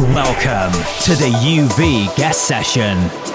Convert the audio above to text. Welcome to the UV guest session.